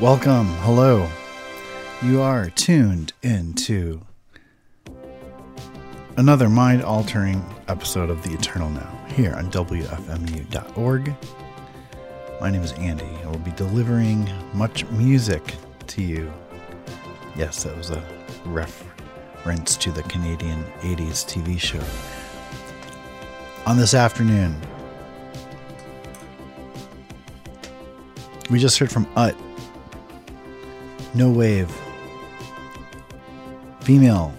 Welcome, hello. You are tuned into another mind-altering episode of The Eternal Now here on WFMU.org. My name is Andy. I will be delivering much music to you. Yes, that was a reference to the Canadian 80s TV show. On this afternoon, we just heard from Ut No Wave, female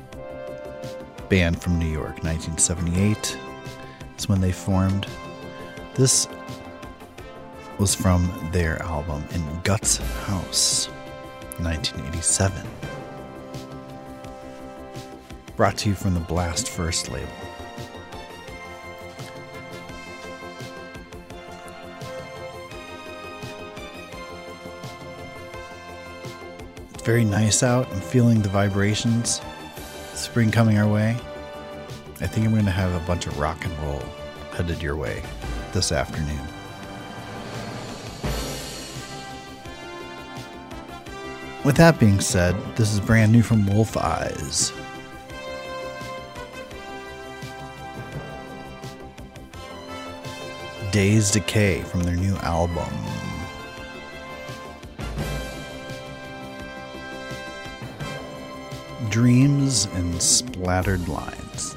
band from New York, 1978 is when they formed. This was from their album In Gut's House, 1987. Brought to you from the Blast First label. Very nice out. I'm feeling the vibrations. Spring coming our way. I think I'm going to have a bunch of rock and roll headed your way this afternoon. With that being said, this is brand new from Wolf Eyes. Days Decay from their new album. Dreams In Splattered Lines.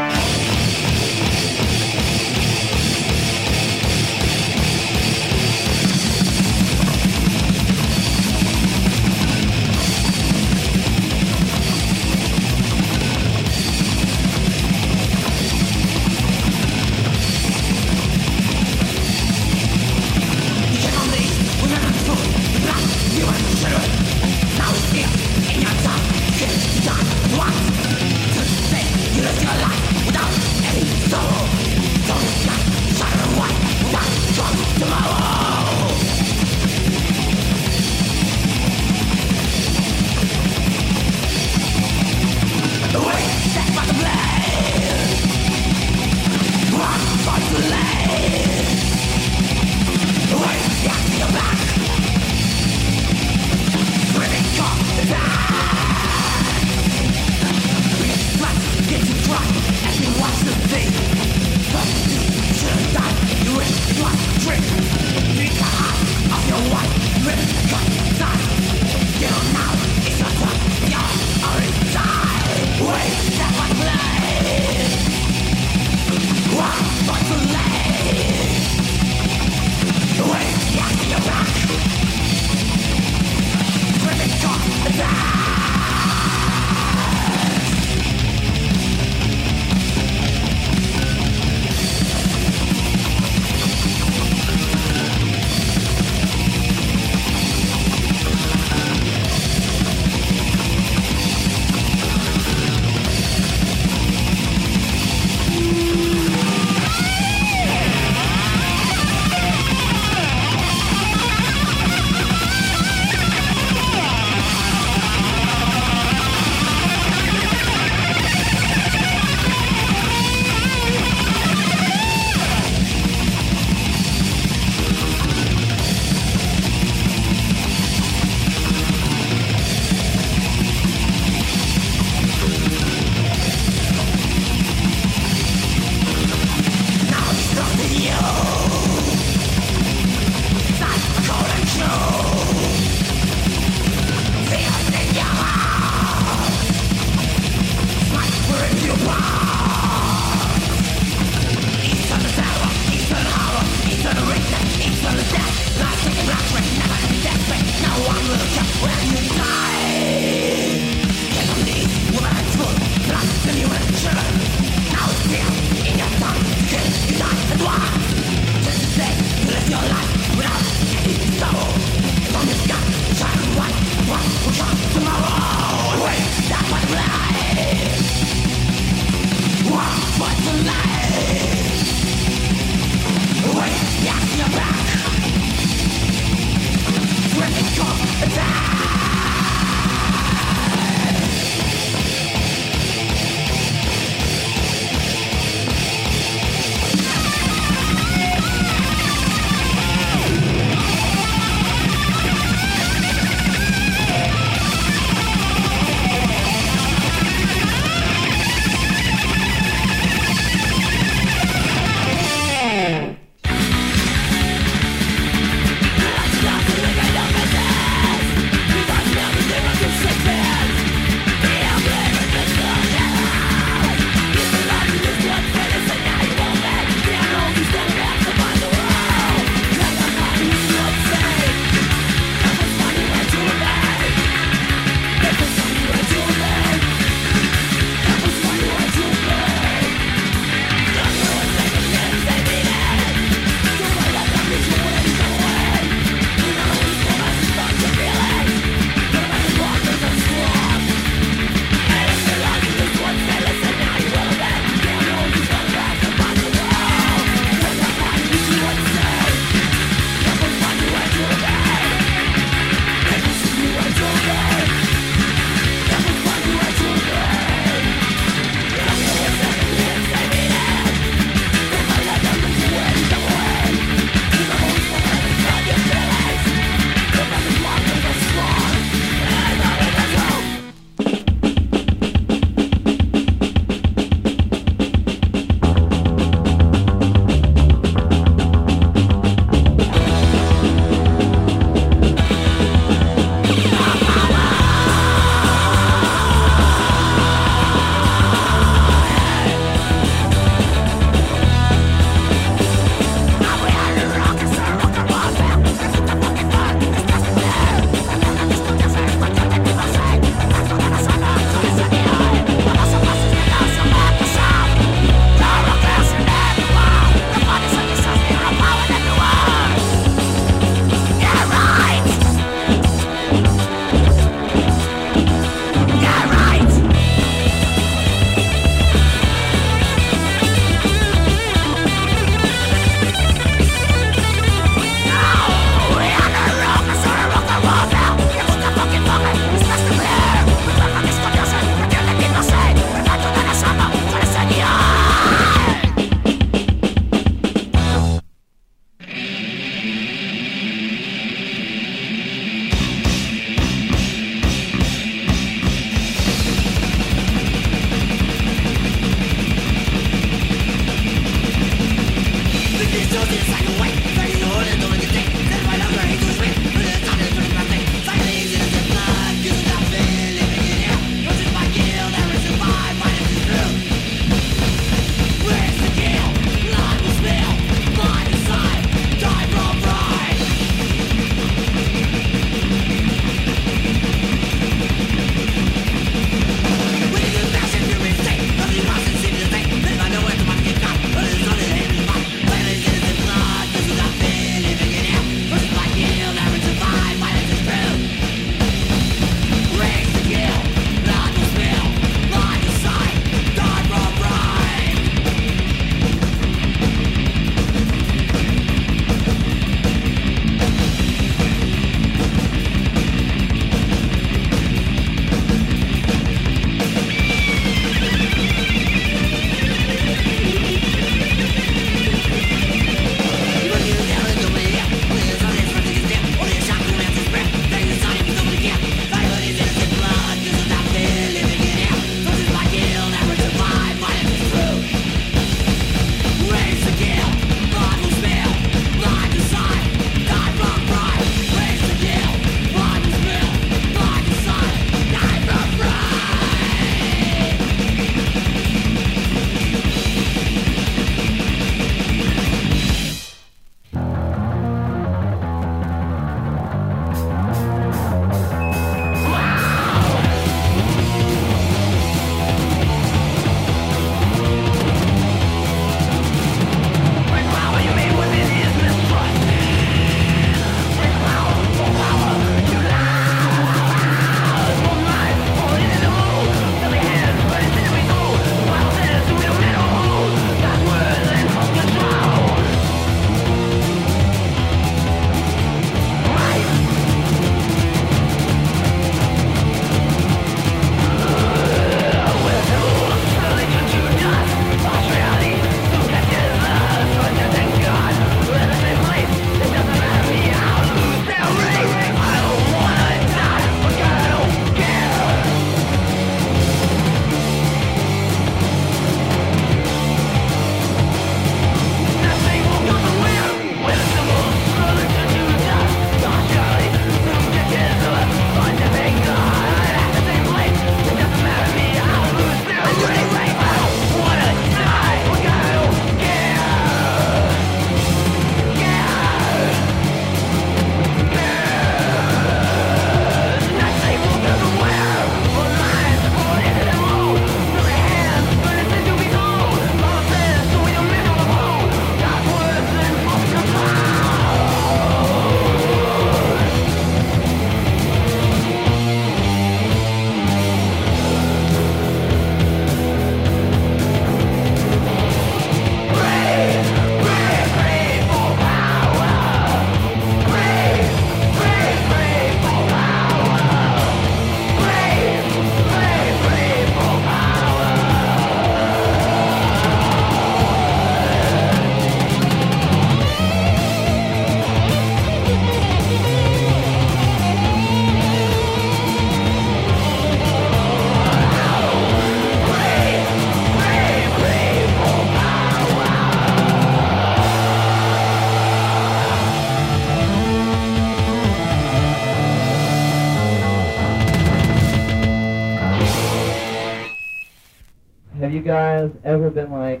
Guys ever been like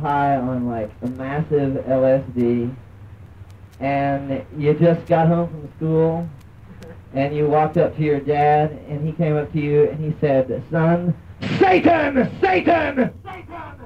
high on like a massive LSD and you just got home from school and you walked up to your dad and he came up to you and he said, "Son, Satan! Satan! Satan!"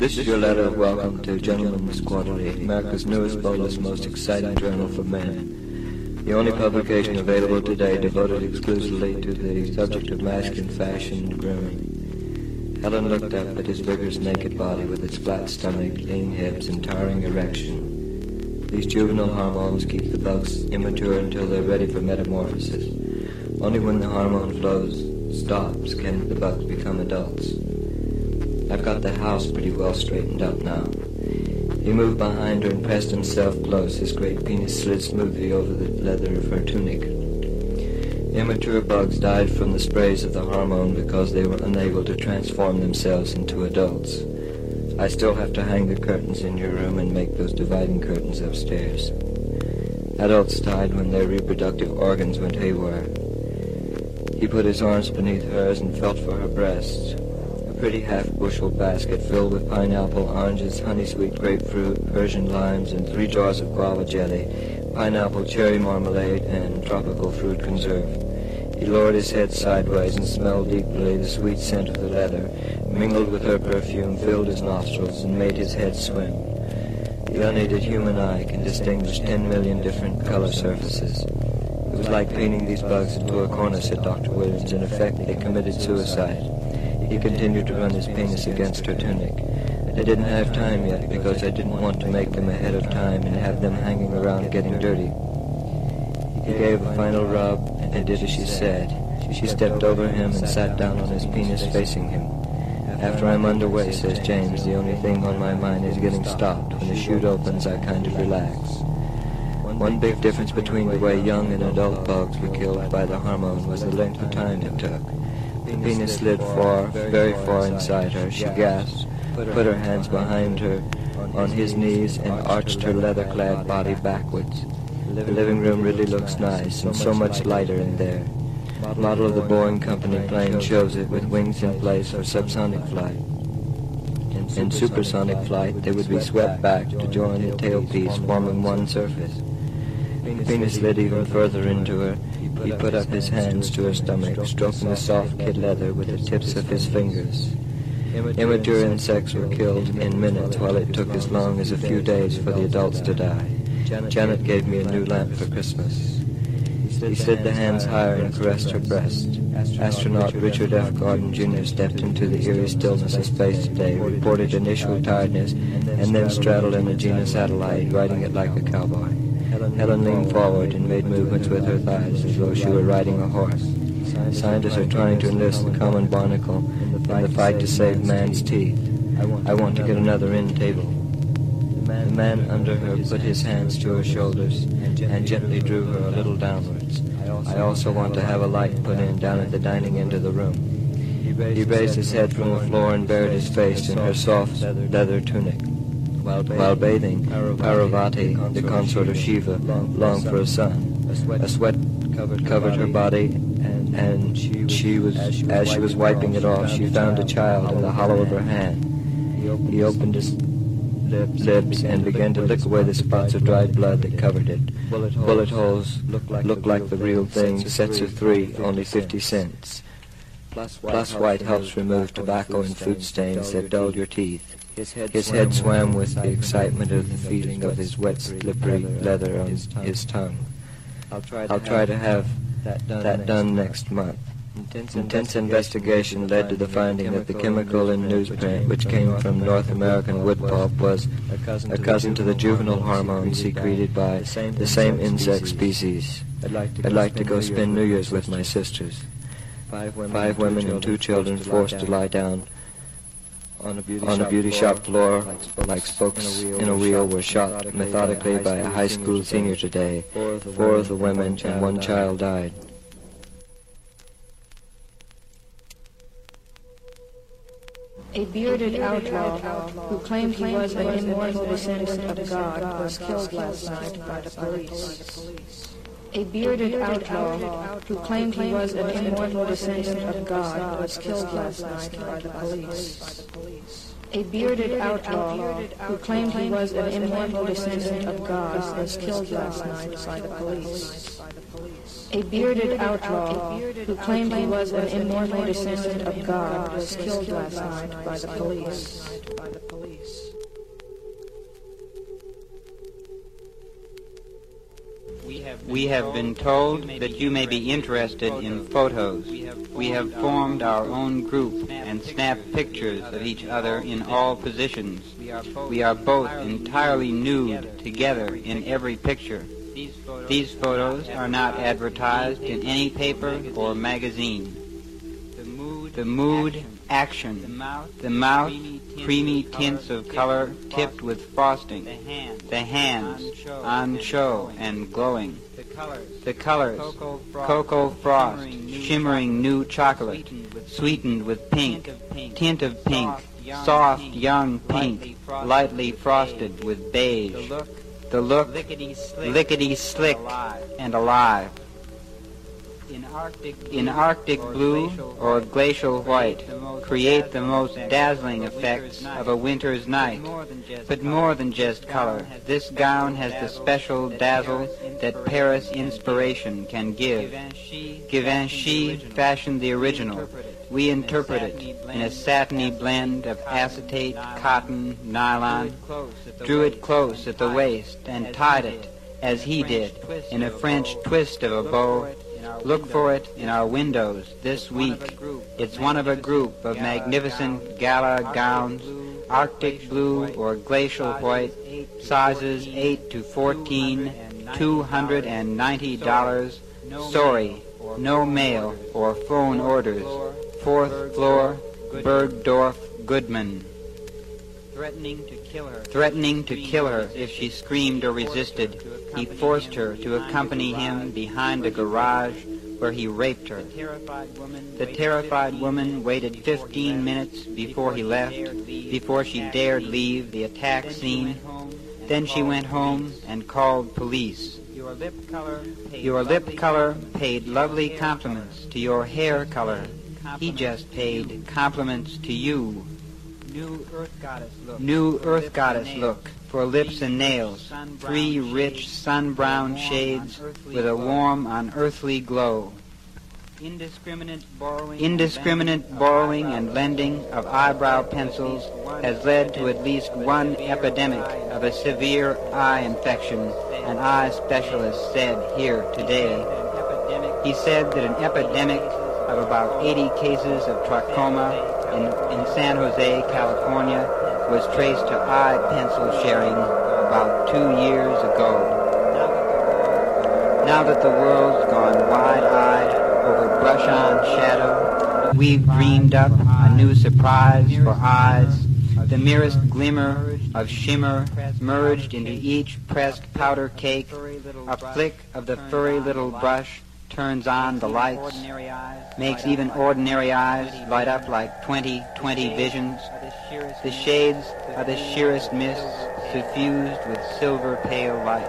This is your letter of welcome to Gentleman's Quarterly, America's newest, boldest, most exciting journal for men. The only publication available today devoted exclusively to the subject of masculine fashion and grooming. Helen looked up at his vigorous naked body with its flat stomach, lean hips, and towering erection. These juvenile hormones keep the bugs immature until they're ready for metamorphosis. Only when the hormone flows stops can the bugs become adults. I've got the house pretty well straightened up now. He moved behind her and pressed himself close. His great penis slid smoothly over the leather of her tunic. Immature bugs died from the sprays of the hormone because they were unable to transform themselves into adults. I still have to hang the curtains in your room and make those dividing curtains upstairs. Adults died when their reproductive organs went haywire. He put his arms beneath hers and felt for her breasts. Pretty half-bushel basket filled with pineapple, oranges, honey-sweet grapefruit, Persian limes, and 3 jars of guava jelly, pineapple cherry marmalade, and tropical fruit conserve. He lowered his head sideways and smelled deeply the sweet scent of the leather, mingled with her perfume, filled his nostrils, and made his head swim. The unaided human eye can distinguish 10 million different color surfaces. It was like painting these bugs into a corner, said Dr. Williams. In effect, they committed suicide. He continued to run his penis against her tunic. I didn't have time yet because I didn't want to make them ahead of time and have them hanging around getting dirty. He gave a final rub and did as she said. She stepped over him and sat down on his penis facing him. After I'm underway, says James, the only thing on my mind is getting stopped. When the chute opens, I kind of relax. One big difference between the way young and adult bugs were killed by the hormone was the length of time it took. Penis slid far, very far inside her. She gasped, put her hands behind her, on his knees, and arched her leather-clad body backwards. The living room really looks nice, and so much lighter in there. Model of the Boeing Company plane shows it with wings in place for subsonic flight. In supersonic flight, they would be swept back to join the tailpiece, forming one surface. Penis slid even further into her. He put up his hands to her stomach, stroking the soft kid leather with the tips of his fingers. Immature insects were killed in minutes, while it took as long as a few days for the adults to die. Janet gave me a new lamp for Christmas. He slid the hands higher and caressed her breast. Astronaut Richard F. Gordon Jr. stepped into the eerie stillness of space today, reported initial tiredness, and then straddled an Agena satellite, riding it like a cowboy. Helen leaned forward and made movements with her thighs as though she were riding a horse. Scientists are trying to enlist the common barnacle in the fight to save man's teeth. I want to get another end table. The man under her put his hands to her shoulders and gently drew her a little downwards. I also want to have a light put in down at the dining end of the room. He raised his head from the floor and buried his face in her soft leather tunic. While bathing, Parvati, the consort of Shiva, longed for a son. A sweat covered her body, and as she was wiping it off, she found a child in the hollow of her hand. He opened his lips and began to lick away the spots of dried blood that covered it. Bullet holes looked like the real thing, sets of 3, only 50 cents. Plus white helps remove tobacco and food stains that dull your teeth. His head swam with the excitement of the feeling of his wet, slippery leather on his tongue. I'll try to have that done next month. Intense investigation led to the finding that the chemical in newsprint, which came from North American wood pulp, was a cousin to the juvenile hormone secreted by the same insect species. I'd like to go spend New Year's with my sisters. 5 women and 2 children forced to lie down on a beauty shop floor, like spokes in a wheel, were shot methodically by a high school senior today. 4 of the women and 1 child died. A bearded outlaw who claimed he was an immortal descendant of God was killed last night by the police. A bearded outlaw who claimed he was an immortal descendant of God was killed last night by the police. A bearded outlaw who claimed he was an immortal descendant of God was killed last night by the police. A bearded outlaw who claimed he was an immortal descendant of God was killed last night by the police. We have been told that you may be interested in photos. We have formed our own group and snapped pictures of each other in all positions. We are both entirely nude together in every picture. These photos are not advertised in any paper or magazine. The mood, action, the mouth, creamy tints of color tipped with frosting, the hands, on show and glowing, the colors, cocoa frost, shimmering new chocolate, sweetened with pink, tint of pink, soft young pink, lightly frosted with beige. The look, lickety-slick and alive. In Arctic blue or glacial white, create the most dazzling effects of a winter's night. But more than just color, this gown has the special dazzle that Paris inspiration can give. Givenchy fashioned the original. We interpret it in a satiny blend of acetate, cotton, nylon, drew it close at the waist and tied it, as he did, in a French twist of a bow. Look for it in our windows this week. It's one of a group of magnificent gala gowns, Arctic blue or glacial white, sizes 8 to 14, $290, sorry, no mail or phone orders, 4th floor, Bergdorf Goodman. Threatening to kill her if she screamed or resisted, he forced her to accompany him behind a garage where he raped her. The terrified woman waited 15 minutes before he left, before she dared leave the attack scene. Then she went home and called police. Your lip color paid lovely compliments to your hair color. He just paid compliments to you. New Earth Goddess look for lips and nails, 3 rich sun-brown shades with a warm, unearthly glow. Indiscriminate borrowing and lending of eyebrow pencils has led to at least one epidemic of a severe eye infection, an eye specialist said here today. He said that an epidemic of about 80 cases of trachoma in San Jose, California, was traced to eye pencil sharing about 2 years ago. Now that the world's gone wide-eyed over brush-on shadow, we've dreamed up a new surprise for eyes. The merest glimmer of shimmer merged into each pressed powder cake. A flick of the furry little brush turns on the lights, makes even ordinary eyes light up like 20/20 visions. The shades are the sheerest mists, suffused with silver pale light.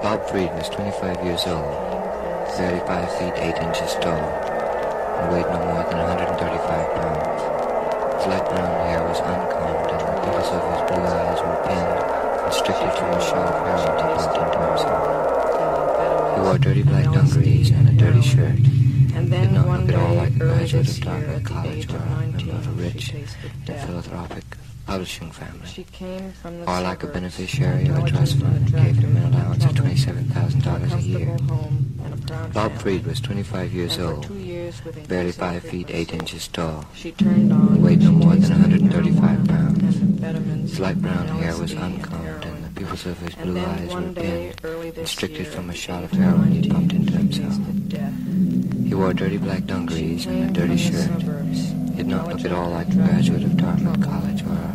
Bob Frieden is 25 years old, 35 feet 8 inches tall, and weighed no more than 135 pounds. Flat brown hair was uncombed, and the pupils of his blue eyes were pinned, constricted to a show of hair he pumped into himself. He wore dirty black dungarees and a dirty shirt. And then did not look at all like a graduate of Dartmouth College or a member of a rich and philanthropic publishing family, or like a beneficiary of a trust fund that gave him an allowance of $27,000 a year. Bob Fried was 25 years old, barely 5 feet 8 inches tall. He weighed no more than 135 pounds. His light brown hair was uncombed, and the pupils of his blue eyes were pinned, constricted from a shot of heroin he pumped into himself. He wore dirty black dungarees and a dirty shirt. He did not look at all like a graduate of Dartmouth College or a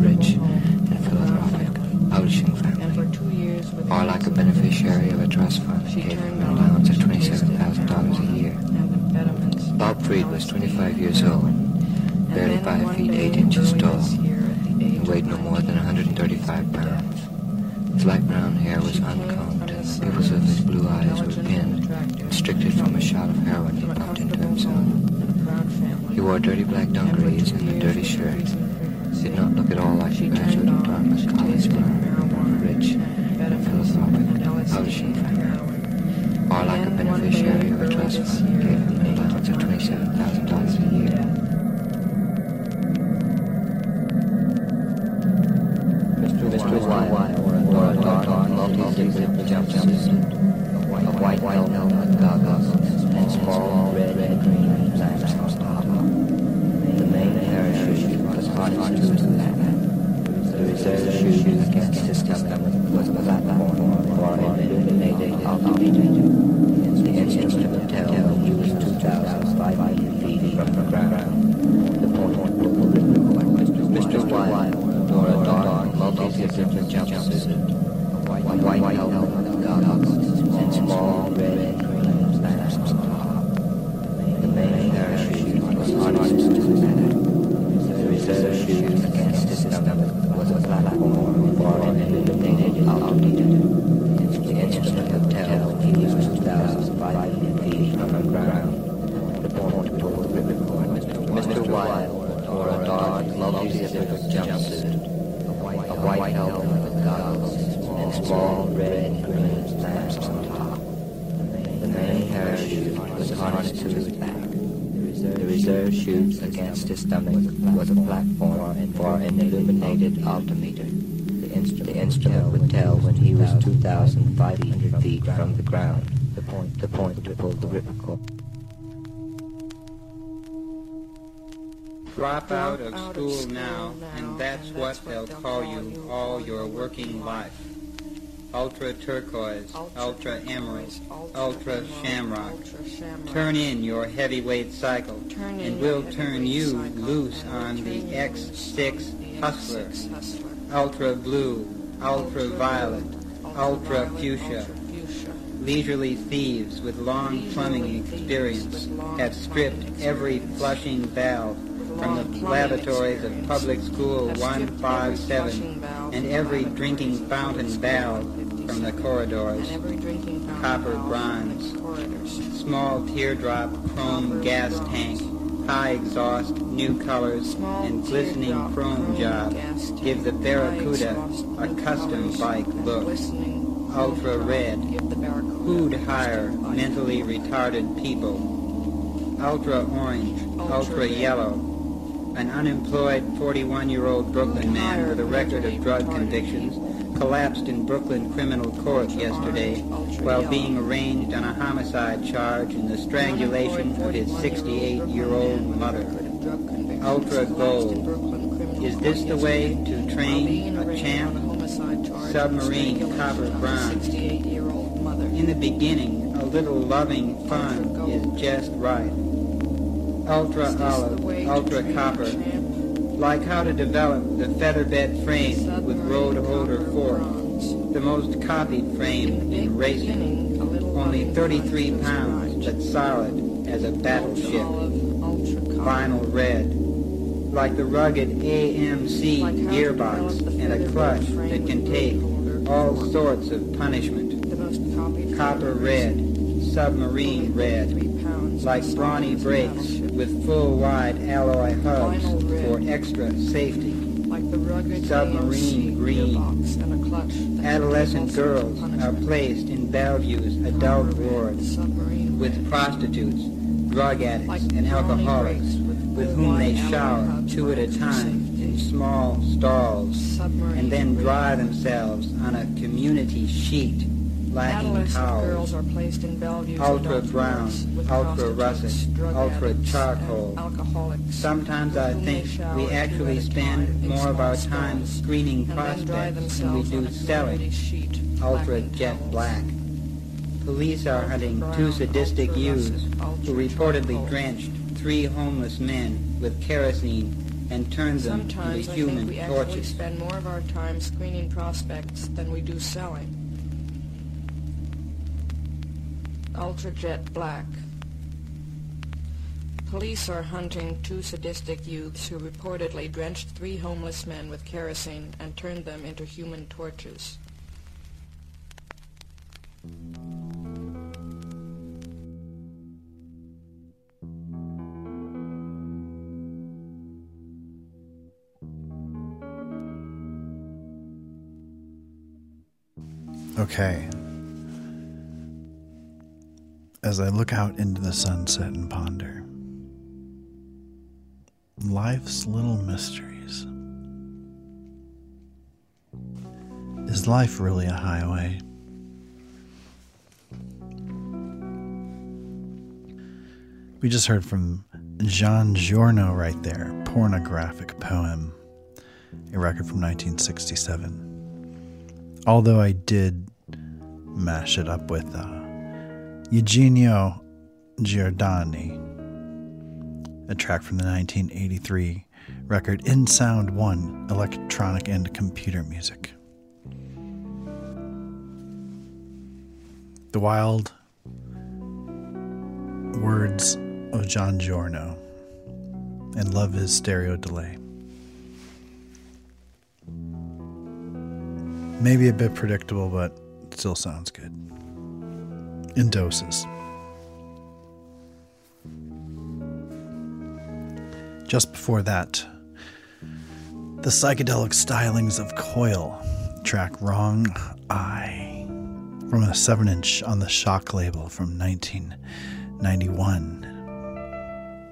rich and philanthropic publishing family, or like a beneficiary of a trust fund that gave him an allowance of $27,000 a year. Bob Fried was 25 years old, barely 5 feet 8 inches tall, and weighed no more than 135 pounds. His light brown hair was uncombed, and the pupils of his blue eyes were pinned, constricted from a shot of heroin he pumped into himself. He wore dirty black dungarees and a dirty shirt. He did not look at all like a graduate of Dartmouth College or a rich and philanthropic publishing family, are like a beneficiary of a trust fund gave them an allowance of $27,000 a year. Mr. Wilde wore a lot of jumpsuit, a white helmet with goggles, and small red-green lambs. The main parachute was hardest to land. The reserve chute against his stomach was a platform for eliminating altitude. The instrumental was 2,500 feet from the ground. The point was Mr. Wilde wore a dark, multi-different jumpsuit, white helmet goggles, and small red-green lambs. The main parachute was harnessed to his head. The reserve chute against his stomach was a platform for an eliminated altitude. The instrument of tell he was 2,500 feet from the ground. The point toward the riverboard. Mr. Wilde wore a dark, multi-different jumpsuit, a white helmet with goggles, small red-green lamps on top. The main parachute was harnessed to his back. The reserve chute against his stomach was a platform for an illuminated altimeter. The instrument would tell when he was 2,500 feet from the ground. The point to pull the ripcord. Drop out of school now, and that's what they'll call you all your working life. Ultra turquoise, ultra emerald, ultra shamrock. Turn in your heavyweight cycle, and we'll turn you loose on the X6 Hustler. Ultra blue, ultra violet, ultra fuchsia. Leisurely thieves with long plumbing experience have stripped every flushing valve from the lavatories of Public School 157 and every drinking fountain valve from the corridors, copper bronze, small teardrop chrome gas tank, high exhaust, new colors, and glistening chrome job give the Barracuda a custom bike look. Ultra red, food hire mentally retarded people. Ultra orange, ultra yellow, an unemployed 41-year-old Brooklyn man with a record of drug convictions collapsed in Brooklyn criminal court yesterday while being arraigned on a homicide charge in the strangulation of his 68-year-old mother. Ultra gold. Is this the way to train a champ? Submarine copper bronze. In the beginning, a little loving fun is just right. Ultra olive, ultra copper. Like how to develop the featherbed frame with road holder fork, the most copied frame in racing, only 33 pounds but solid as a battleship. Vinyl red, like the rugged AMC gearbox and a clutch that can take all sorts of punishment. Copper red, submarine red, like brawny brakes with full wide alloy hubs for extra safety. Submarine green. Adolescent girls are placed in Bellevue's adult ward with prostitutes, drug addicts, and alcoholics with whom they shower two at a time in small stalls and then dry themselves on a community sheet. Adolescent girls are placed in Bellevue's ultra brown, ultra russet, ultra charcoal. Sometimes I think we actually spend more of our time screening prospects than we do selling. Ultra jet black. Police are hunting two sadistic youths who reportedly drenched three homeless men with kerosene and turned them into human torches. Sometimes I think we actually spend more of our time screening prospects than we do selling. Ultra jet black. Police are hunting two sadistic youths who reportedly drenched three homeless men with kerosene and turned them into human torches. Okay. as I look out into the sunset and ponder life's little mysteries. Is life really a highway? We just heard from John Giorno right there, Pornographic Poem, a record from 1967. Although I did mash it up with Eugenio Giordani, a track from the 1983 record In Sound One, Electronic and Computer Music. The wild words of John Giorno and Love Is Stereo Delay. Maybe a bit predictable, but still sounds good. In doses. Just before that, the psychedelic stylings of Coil, track Wrong Eye, from a 7-inch on the Shock label from 1991.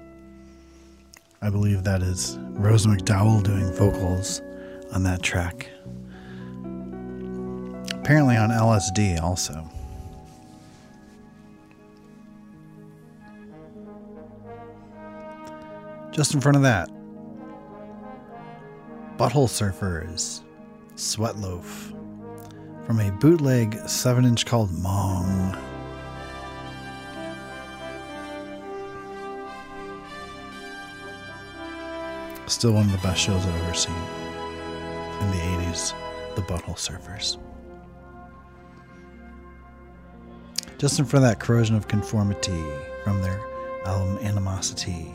I believe that is Rose McDowall doing vocals on that track. Apparently on LSD also. Just in front of that, Butthole Surfers, Sweatloaf, from a bootleg 7-inch called Maung. Still one of the best shows I've ever seen. In the 80s, the Butthole Surfers. Just in front of that, Corrosion of Conformity from their album Animosity.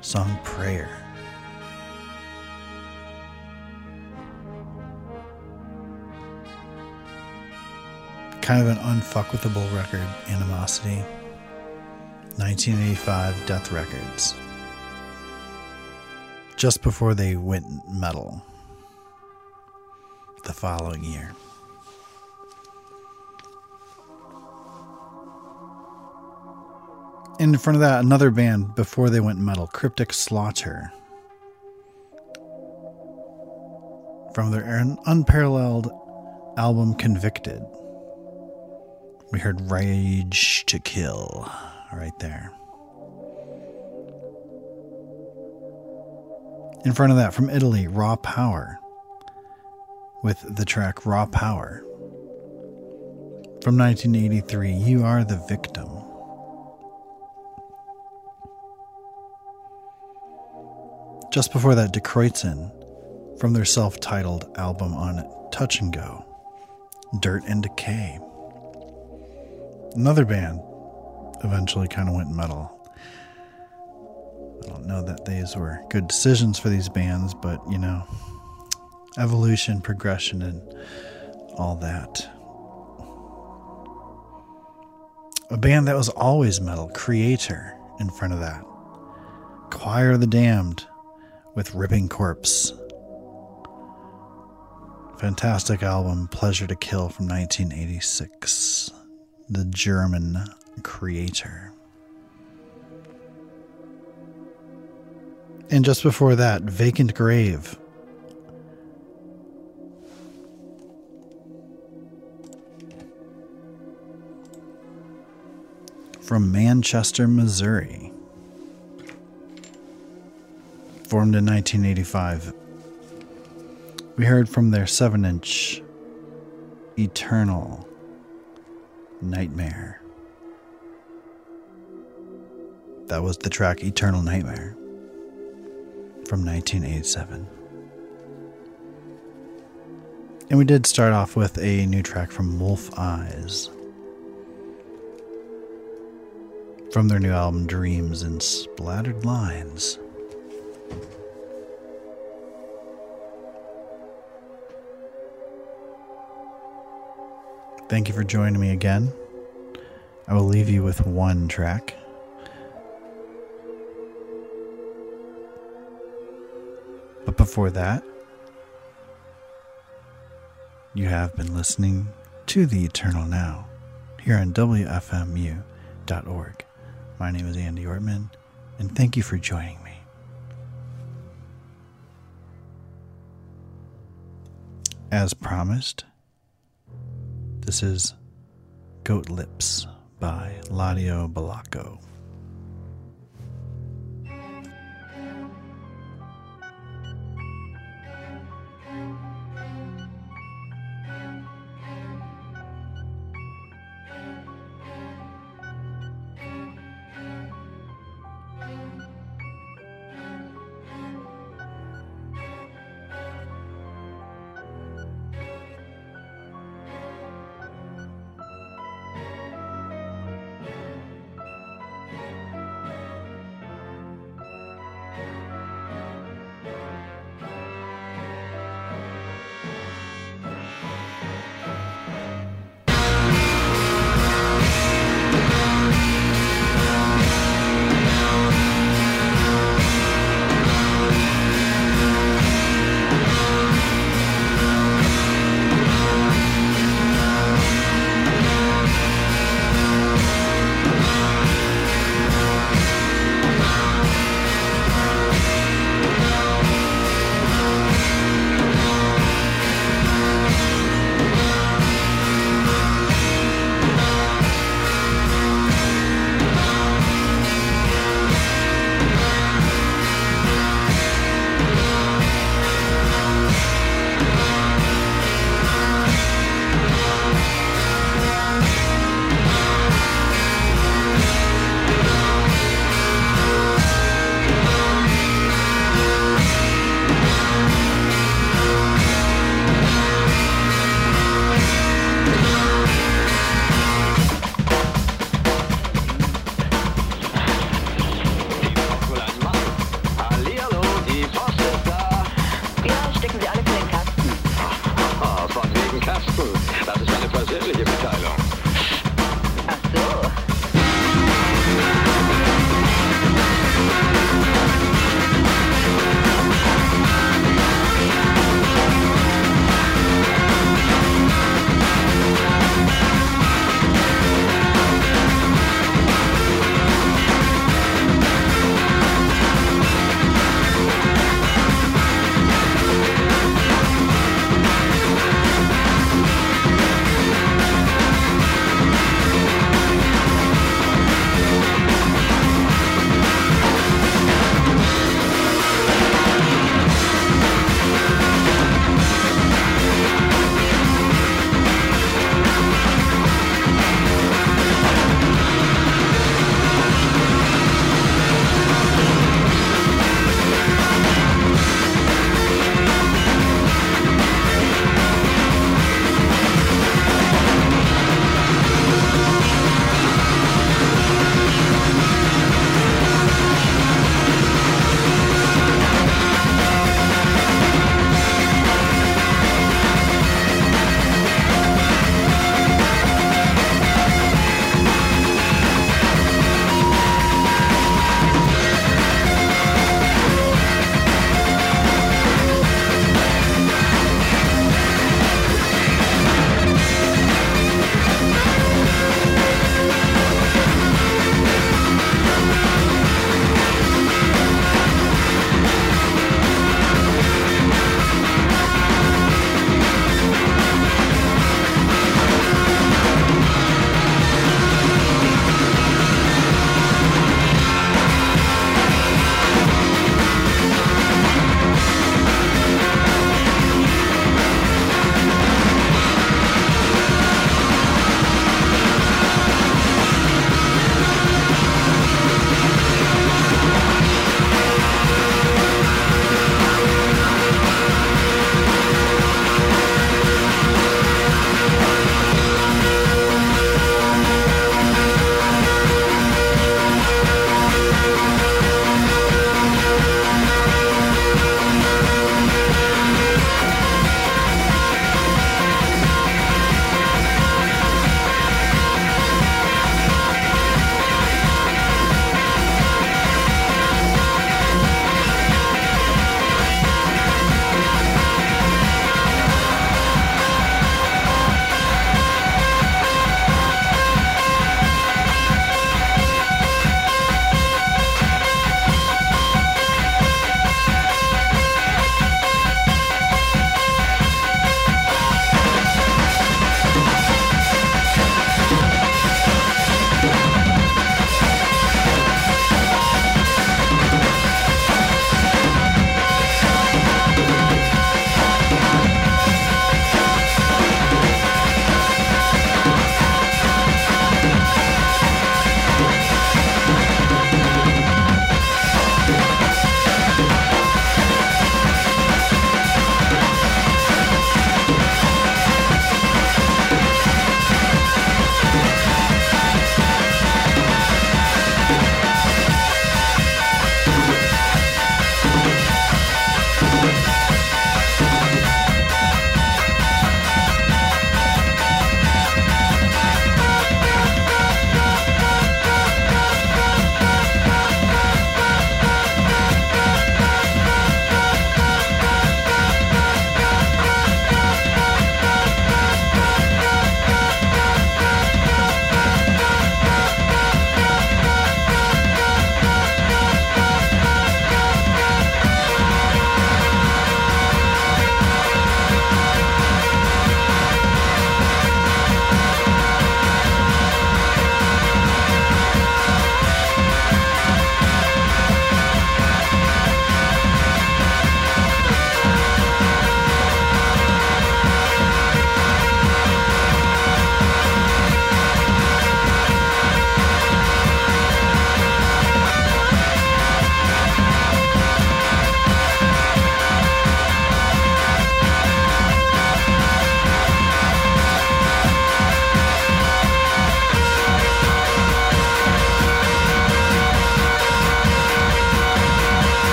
Song Prayer. Kind of an unfuckwithable record, Animosity, 1985 Death Records, just before they went metal the following year. And in front of that, another band before they went metal, Cryptic Slaughter, from their unparalleled album Convicted. We heard Rage to Kill right there. In front of that, from Italy, Raw Power, with the track Raw Power, from 1983, You Are the Victim. Just before that, De Kreutzen, from their self-titled album on Touch and Go, Dirt and Decay. Another band eventually kind of went metal. I don't know that these were good decisions for these bands, but, you know, evolution, progression, and all that. A band that was always metal, Kreator, in front of that. Choir of the Damned with Ripping Corpse. Fantastic album, Pleasure to Kill, from 1986. The German Kreator. And just before that, Vacant Grave. From Manchester, Missouri. Formed in 1985. We heard from their 7-inch Eternal Nightmare. That was the track Eternal Nightmare from 1987. And we did start off with a new track from Wolf Eyes, from their new album Dreams In Splattered Lines. Thank you for joining me again. I will leave you with one track. But before that, you have been listening to The Eternal Now, here on WFMU.org. My name is Andy Ortman, and thank you for joining me. As promised, this is Goat Lips by Ladio Balacco.